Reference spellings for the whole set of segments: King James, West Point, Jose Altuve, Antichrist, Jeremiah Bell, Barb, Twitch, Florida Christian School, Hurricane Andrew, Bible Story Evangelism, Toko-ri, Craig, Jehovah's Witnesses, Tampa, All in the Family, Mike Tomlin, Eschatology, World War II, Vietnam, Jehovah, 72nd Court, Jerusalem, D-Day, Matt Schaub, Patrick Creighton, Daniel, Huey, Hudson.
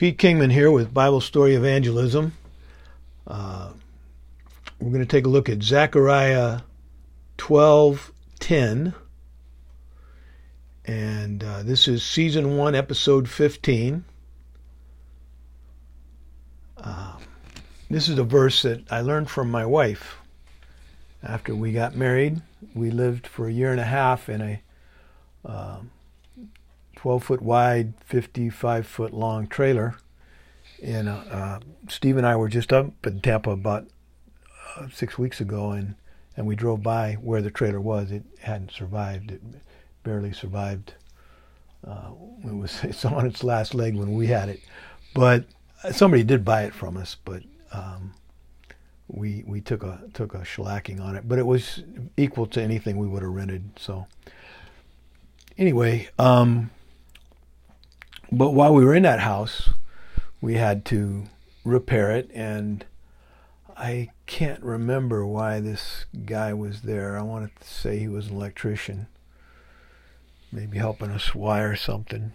Pete Kingman here with Bible Story Evangelism. We're going to take a look at Zechariah 12:10, and this is Season 1, Episode 15. This is a verse that I learned from my wife. After we got married, we lived for a year and a half in a 12-foot wide, 55-foot long trailer. And Steve and I were just up in Tampa about 6 weeks ago, and we drove by where the trailer was. It hadn't survived. It barely survived. It's on its last leg when we had it. But somebody did buy it from us, but we took a shellacking on it. But it was equal to anything we would have rented. So anyway, but while we were in that house, we had to repair it, and I can't remember why this guy was there. I wanted to say he was an electrician, maybe helping us wire something.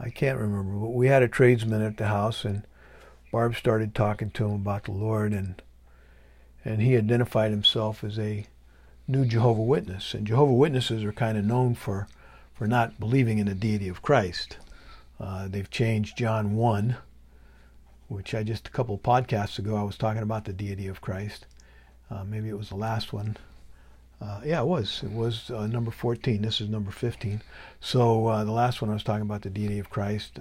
I can't remember, but we had a tradesman at the house, and Barb started talking to him about the Lord, and he identified himself as a new Jehovah's Witness. And Jehovah's Witnesses are kind of known for not believing in the deity of Christ. They've changed John 1, which I just a couple of podcasts ago I was talking about the deity of Christ. Maybe it was the last one. Yeah, it was. It was number 14. This is number 15. So the last one I was talking about the deity of Christ.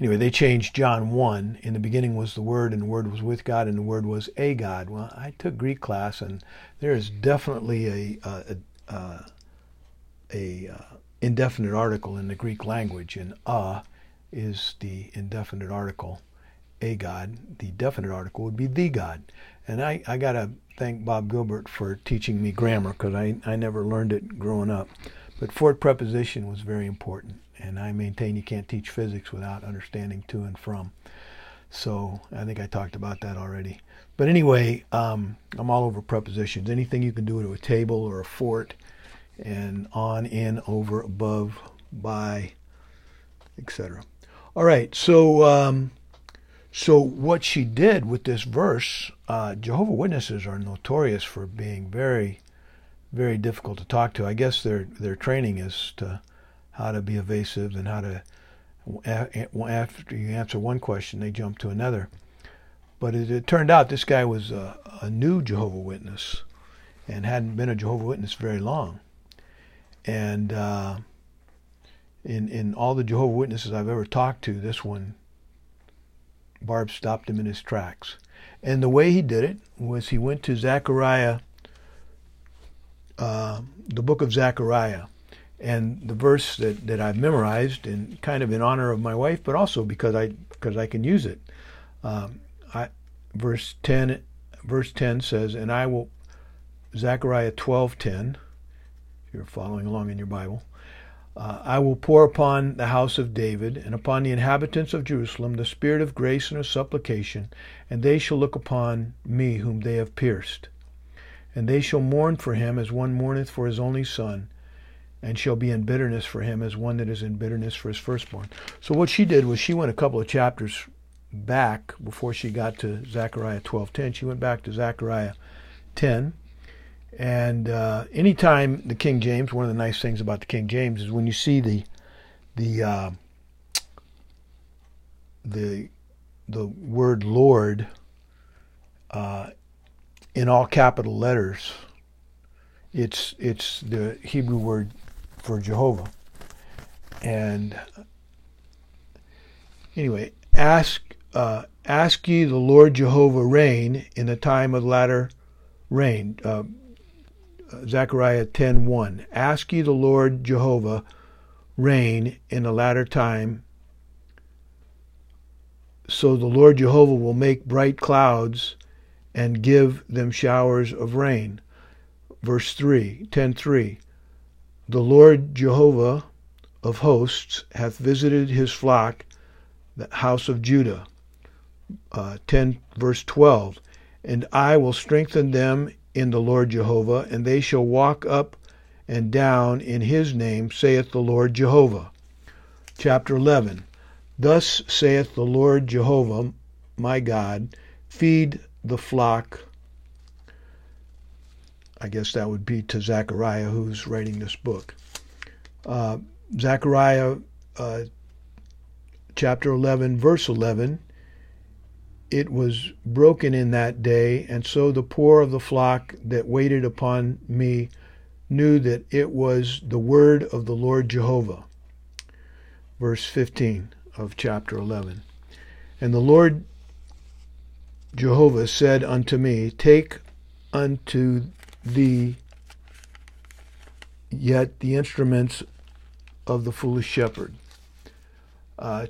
Anyway, they changed John 1. In the beginning was the Word, and the Word was with God, and the Word was a God. Well, I took Greek class, and there is definitely a indefinite article in the Greek language, and is the indefinite article. A God, the definite article would be the God. And I got to thank Bob Gilbert for teaching me grammar, because I never learned it growing up. But fourth preposition was very important, and I maintain you can't teach physics without understanding to and from. So I think I talked about that already. But anyway, I'm all over prepositions. Anything you can do to a table or a fort, and on, in, over, above, by, etc. All right, so what she did with this verse, Jehovah's Witnesses are notorious for being very, very difficult to talk to. I guess their training is to how to be evasive, and how to, after you answer one question, they jump to another. But it turned out this guy was a new Jehovah's Witness, and hadn't been a Jehovah's Witness very long. And in all the Jehovah's Witnesses I've ever talked to, this one, Barb stopped him in his tracks. And the way he did it was he went to Zechariah, the book of Zechariah, and the verse that I've memorized, and kind of in honor of my wife, but also because I can use it. Verse 10 says, and I will, Zechariah 12:10, if you're following along in your Bible, I will pour upon the house of David and upon the inhabitants of Jerusalem the spirit of grace and of supplication, and they shall look upon me whom they have pierced. And they shall mourn for him as one mourneth for his only son, and shall be in bitterness for him as one that is in bitterness for his firstborn. So what she did was she went a couple of chapters back before she got to Zechariah 12:10. She went back to Zechariah 10. And anytime the King James, one of the nice things about the King James is when you see the word Lord in all capital letters, it's the Hebrew word for Jehovah. And anyway, ask ye the Lord Jehovah reign in the time of the latter rain. Zechariah 10:1. Ask ye the Lord Jehovah reign in the latter time, so the Lord Jehovah will make bright clouds and give them showers of rain. Verse 3, 10:3. The Lord Jehovah of hosts hath visited his flock, the house of Judah. 10 verse 12. And I will strengthen them in the Lord Jehovah, and they shall walk up and down in his name, saith the Lord Jehovah. Chapter 11. Thus saith the Lord Jehovah, my God, feed the flock. I guess that would be to Zechariah, who's writing this book. Zechariah chapter 11, verse 11. It was broken in that day, and so the poor of the flock that waited upon me knew that it was the word of the Lord Jehovah. Verse 15 of chapter 11. And the Lord Jehovah said unto me, take unto thee yet the instruments of the foolish shepherd.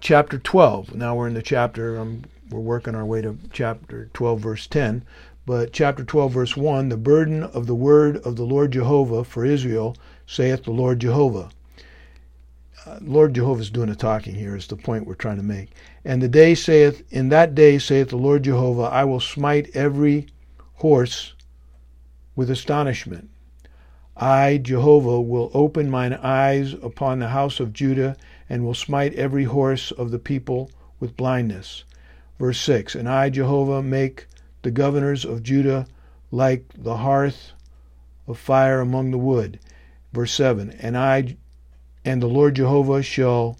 Chapter 12. Now we're in the chapter, we're working our way to chapter 12, verse 10. But chapter 12, verse 1, the burden of the word of the Lord Jehovah for Israel, saith the Lord Jehovah. Lord Jehovah's doing the talking here, is the point we're trying to make. And the day saith, in that day saith the Lord Jehovah, I will smite every horse with astonishment. I, Jehovah, will open mine eyes upon the house of Judah, and will smite every horse of the people with blindness. Verse 6, and I, Jehovah, make the governors of Judah like the hearth of fire among the wood. Verse 7, and the Lord Jehovah shall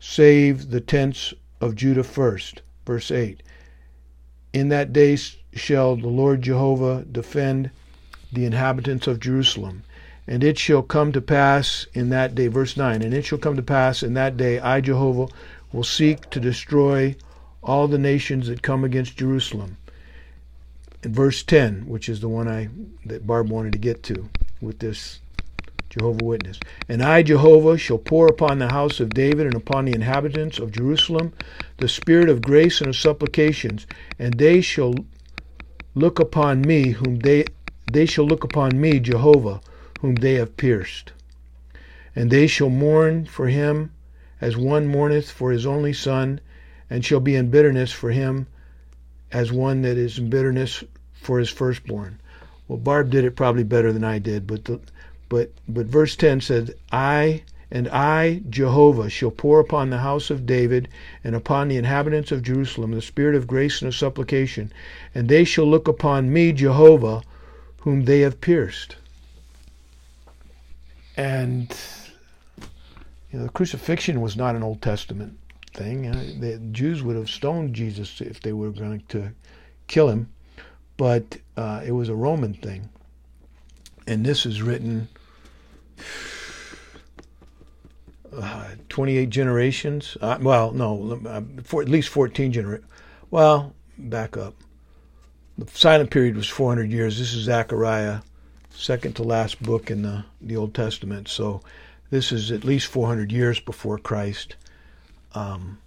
save the tents of Judah first. Verse 8, in that day shall the Lord Jehovah defend the inhabitants of Jerusalem. And it shall come to pass in that day, verse 9, and it shall come to pass in that day, I, Jehovah, will seek to destroy all the nations that come against Jerusalem. And verse 10, which is the one that Barb wanted to get to with this Jehovah's Witness. And I, Jehovah, shall pour upon the house of David and upon the inhabitants of Jerusalem the spirit of grace and of supplications, and they shall look upon me, Jehovah, whom they have pierced. And they shall mourn for him as one mourneth for his only son, and shall be in bitterness for him as one that is in bitterness for his firstborn. Well, Barb did it probably better than I did, but verse 10 said, I, Jehovah, shall pour upon the house of David and upon the inhabitants of Jerusalem the spirit of grace and of supplication, and they shall look upon me, Jehovah, whom they have pierced. And the crucifixion was not an Old Testament thing. The Jews would have stoned Jesus if they were going to kill him, but it was a Roman thing. And this is written 28 generations. For at least 14 generations. Well, back up. The silent period was 400 years. This is Zechariah, second to last book in the Old Testament. So this is at least 400 years before Christ. The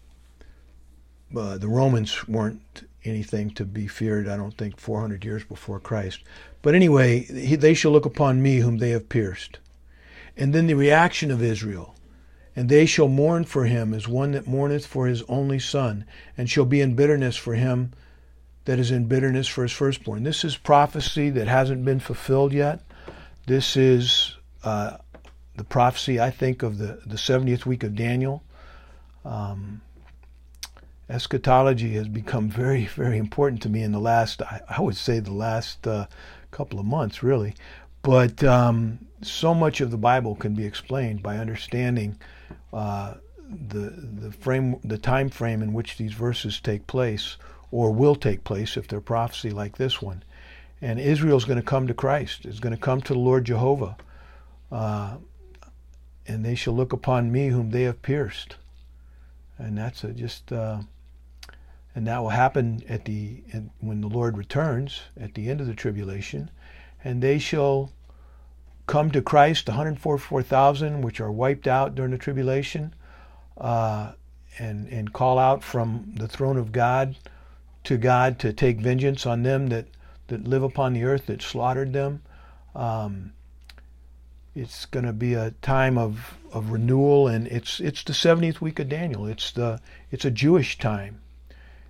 Romans weren't anything to be feared, I don't think, 400 years before Christ. But anyway, they shall look upon me whom they have pierced. And then the reaction of Israel. And they shall mourn for him as one that mourneth for his only son, and shall be in bitterness for him that is in bitterness for his firstborn. This is prophecy that hasn't been fulfilled yet. This is the prophecy, I think, of the 70th week of Daniel. Eschatology has become very, very important to me in the last, I would say the last couple of months, really. But so much of the Bible can be explained by understanding the time frame in which these verses take place, or will take place if they're prophecy like this one. And Israel's going to come to Christ. It's going to come to the Lord Jehovah. And they shall look upon me whom they have pierced. And that's and that will happen when the Lord returns at the end of the tribulation, and they shall come to Christ, 144,000 which are wiped out during the tribulation, and call out from the throne of God to take vengeance on them that live upon the earth that slaughtered them. It's going to be a time of renewal, and it's the 70th week of Daniel. It's a Jewish time,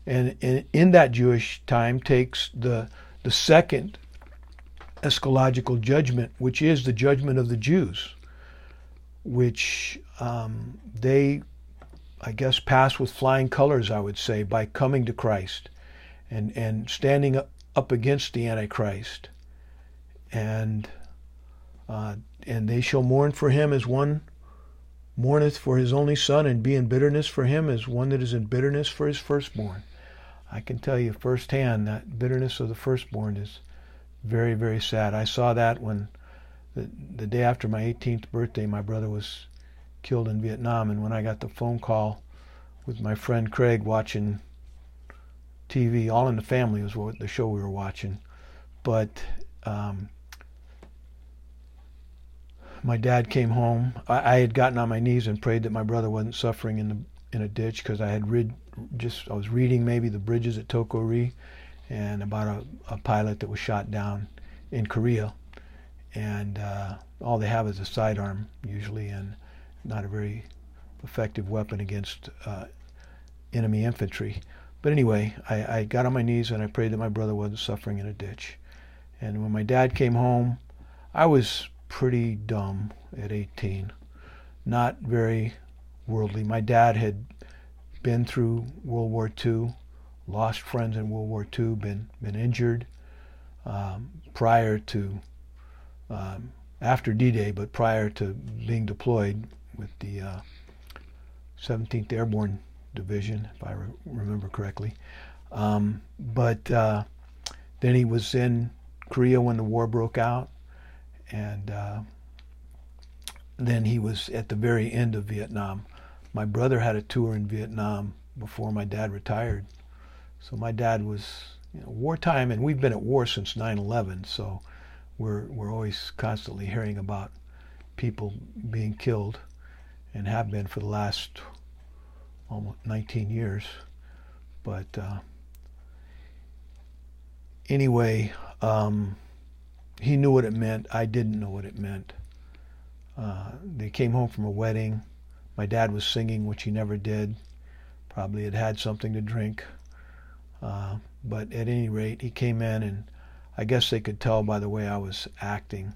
and in that Jewish time takes the second eschatological judgment, which is the judgment of the Jews, which they, I guess, pass with flying colors, I would say, by coming to Christ and standing up against the Antichrist. And they shall mourn for him as one mourneth for his only son, and be in bitterness for him as one that is in bitterness for his firstborn. I can tell you firsthand that bitterness of the firstborn is very, very sad. I saw that when the day after my 18th birthday, my brother was killed in Vietnam, and when I got the phone call with my friend Craig watching TV, All in the Family was what the show we were watching, but my dad came home. I had gotten on my knees and prayed that my brother wasn't suffering in a ditch, because I had I was reading maybe the Bridges at Toko-ri, and about a pilot that was shot down in Korea, and all they have is a sidearm usually, and not a very effective weapon against enemy infantry. But anyway, I got on my knees and I prayed that my brother wasn't suffering in a ditch. And when my dad came home, I was pretty dumb at 18, not very worldly. My dad had been through World War II, lost friends in World War II, been injured after D-Day, but prior to being deployed with the 17th Airborne Division, if I remember correctly. But then he was in Korea when the war broke out, and then he was at the very end of Vietnam. My brother had a tour in Vietnam before my dad retired. So my dad was, wartime, and we've been at war since 9/11, so we're always constantly hearing about people being killed, and have been for the last almost 19 years. But anyway, he knew what it meant. I didn't know what it meant. They came home from a wedding. My dad was singing, which he never did. Probably had something to drink. But at any rate, he came in, and I guess they could tell by the way I was acting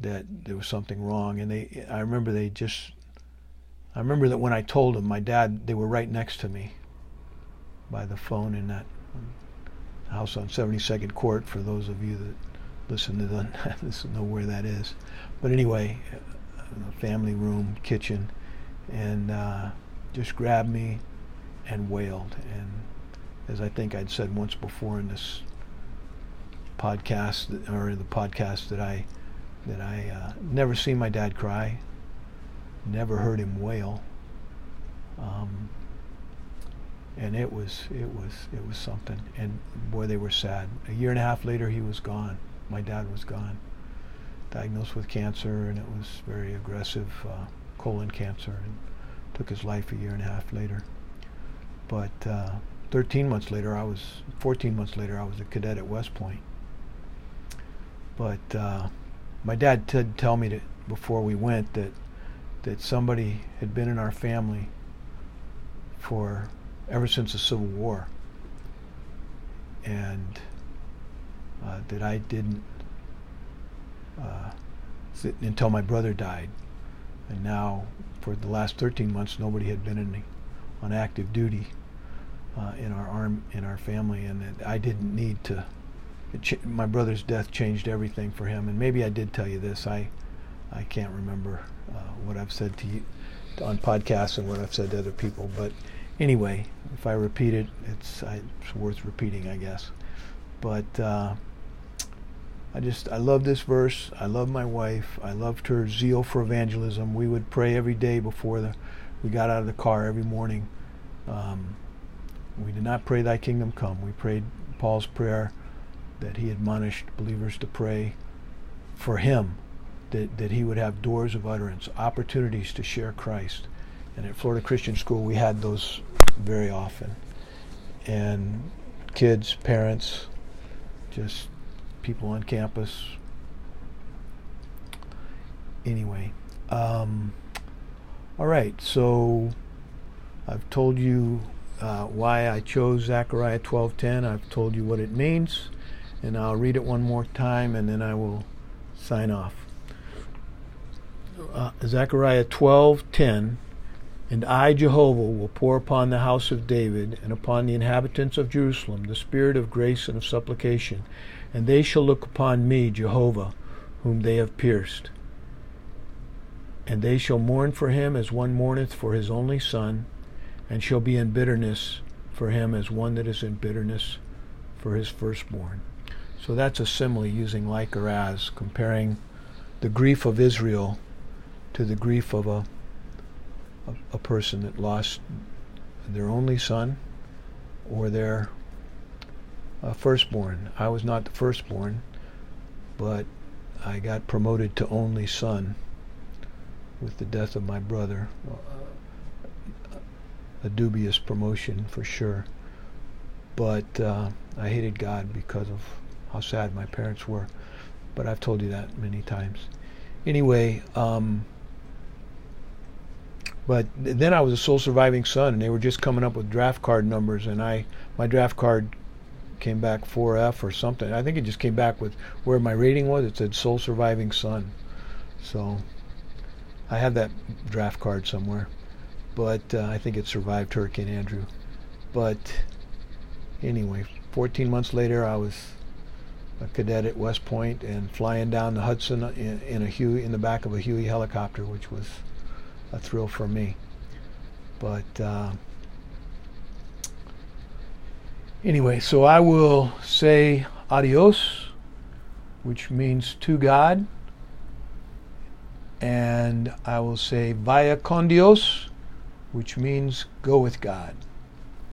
that there was something wrong. And I remember that when I told them, my dad, they were right next to me by the phone in that house on 72nd Court, for those of you that listen to know where that is. But anyway, family room, kitchen, and just grabbed me and wailed. And as I think I'd said once before in this podcast, or in the podcast, that I never seen my dad cry, never heard him wail, and it was something. And boy, they were sad. A year and a half later, he was gone. My dad was gone, diagnosed with cancer, and it was very aggressive colon cancer, and took his life a year and a half later. But 14 months later, I was a cadet at West Point. But my dad did tell me that before we went that somebody had been in our family ever since the Civil War, and that I didn't until my brother died, and now for the last 13 months nobody had been on active duty in our family, and I didn't need to. My brother's death changed everything for him, and maybe I did tell you this. I can't remember what I've said to you on podcasts and what I've said to other people, but anyway, if I repeat it, it's worth repeating, I guess. But I love this verse. I love my wife. I loved her zeal for evangelism. We would pray every day before we got out of the car every morning. We did not pray "Thy kingdom come." We prayed Paul's prayer that he admonished believers to pray for him, that he would have doors of utterance, opportunities to share Christ. And at Florida Christian School, we had those very often. And kids, parents, just people on campus. Anyway, all right, so I've told you why I chose Zechariah 12:10. I've told you what it means. and I'll read it one more time and then I will sign off. Zechariah 12:10, "And I, Jehovah, will pour upon the house of David and upon the inhabitants of Jerusalem the spirit of grace and of supplication, and they shall look upon me, Jehovah, whom they have pierced. And they shall mourn for him as one mourneth for his only son, and shall be in bitterness for him as one that is in bitterness for his firstborn." So that's a simile using like or as, comparing the grief of Israel to the grief of a person that lost their only son or their firstborn. I was not the firstborn, but I got promoted to only son with the death of my brother. A dubious promotion for sure, but I hated God because of how sad my parents were, but I've told you that many times. Anyway, but then I was a sole surviving son, and they were just coming up with draft card numbers, and my draft card came back 4F or something. I think it just came back with where my rating was. It said sole surviving son, so I have that draft card somewhere, but I think it survived Hurricane Andrew. But anyway, 14 months later, I was a cadet at West Point and flying down the Hudson in the back of a Huey helicopter, which was a thrill for me. But anyway, so I will say adios, which means to God, and I will say vaya con Dios, which means go with God.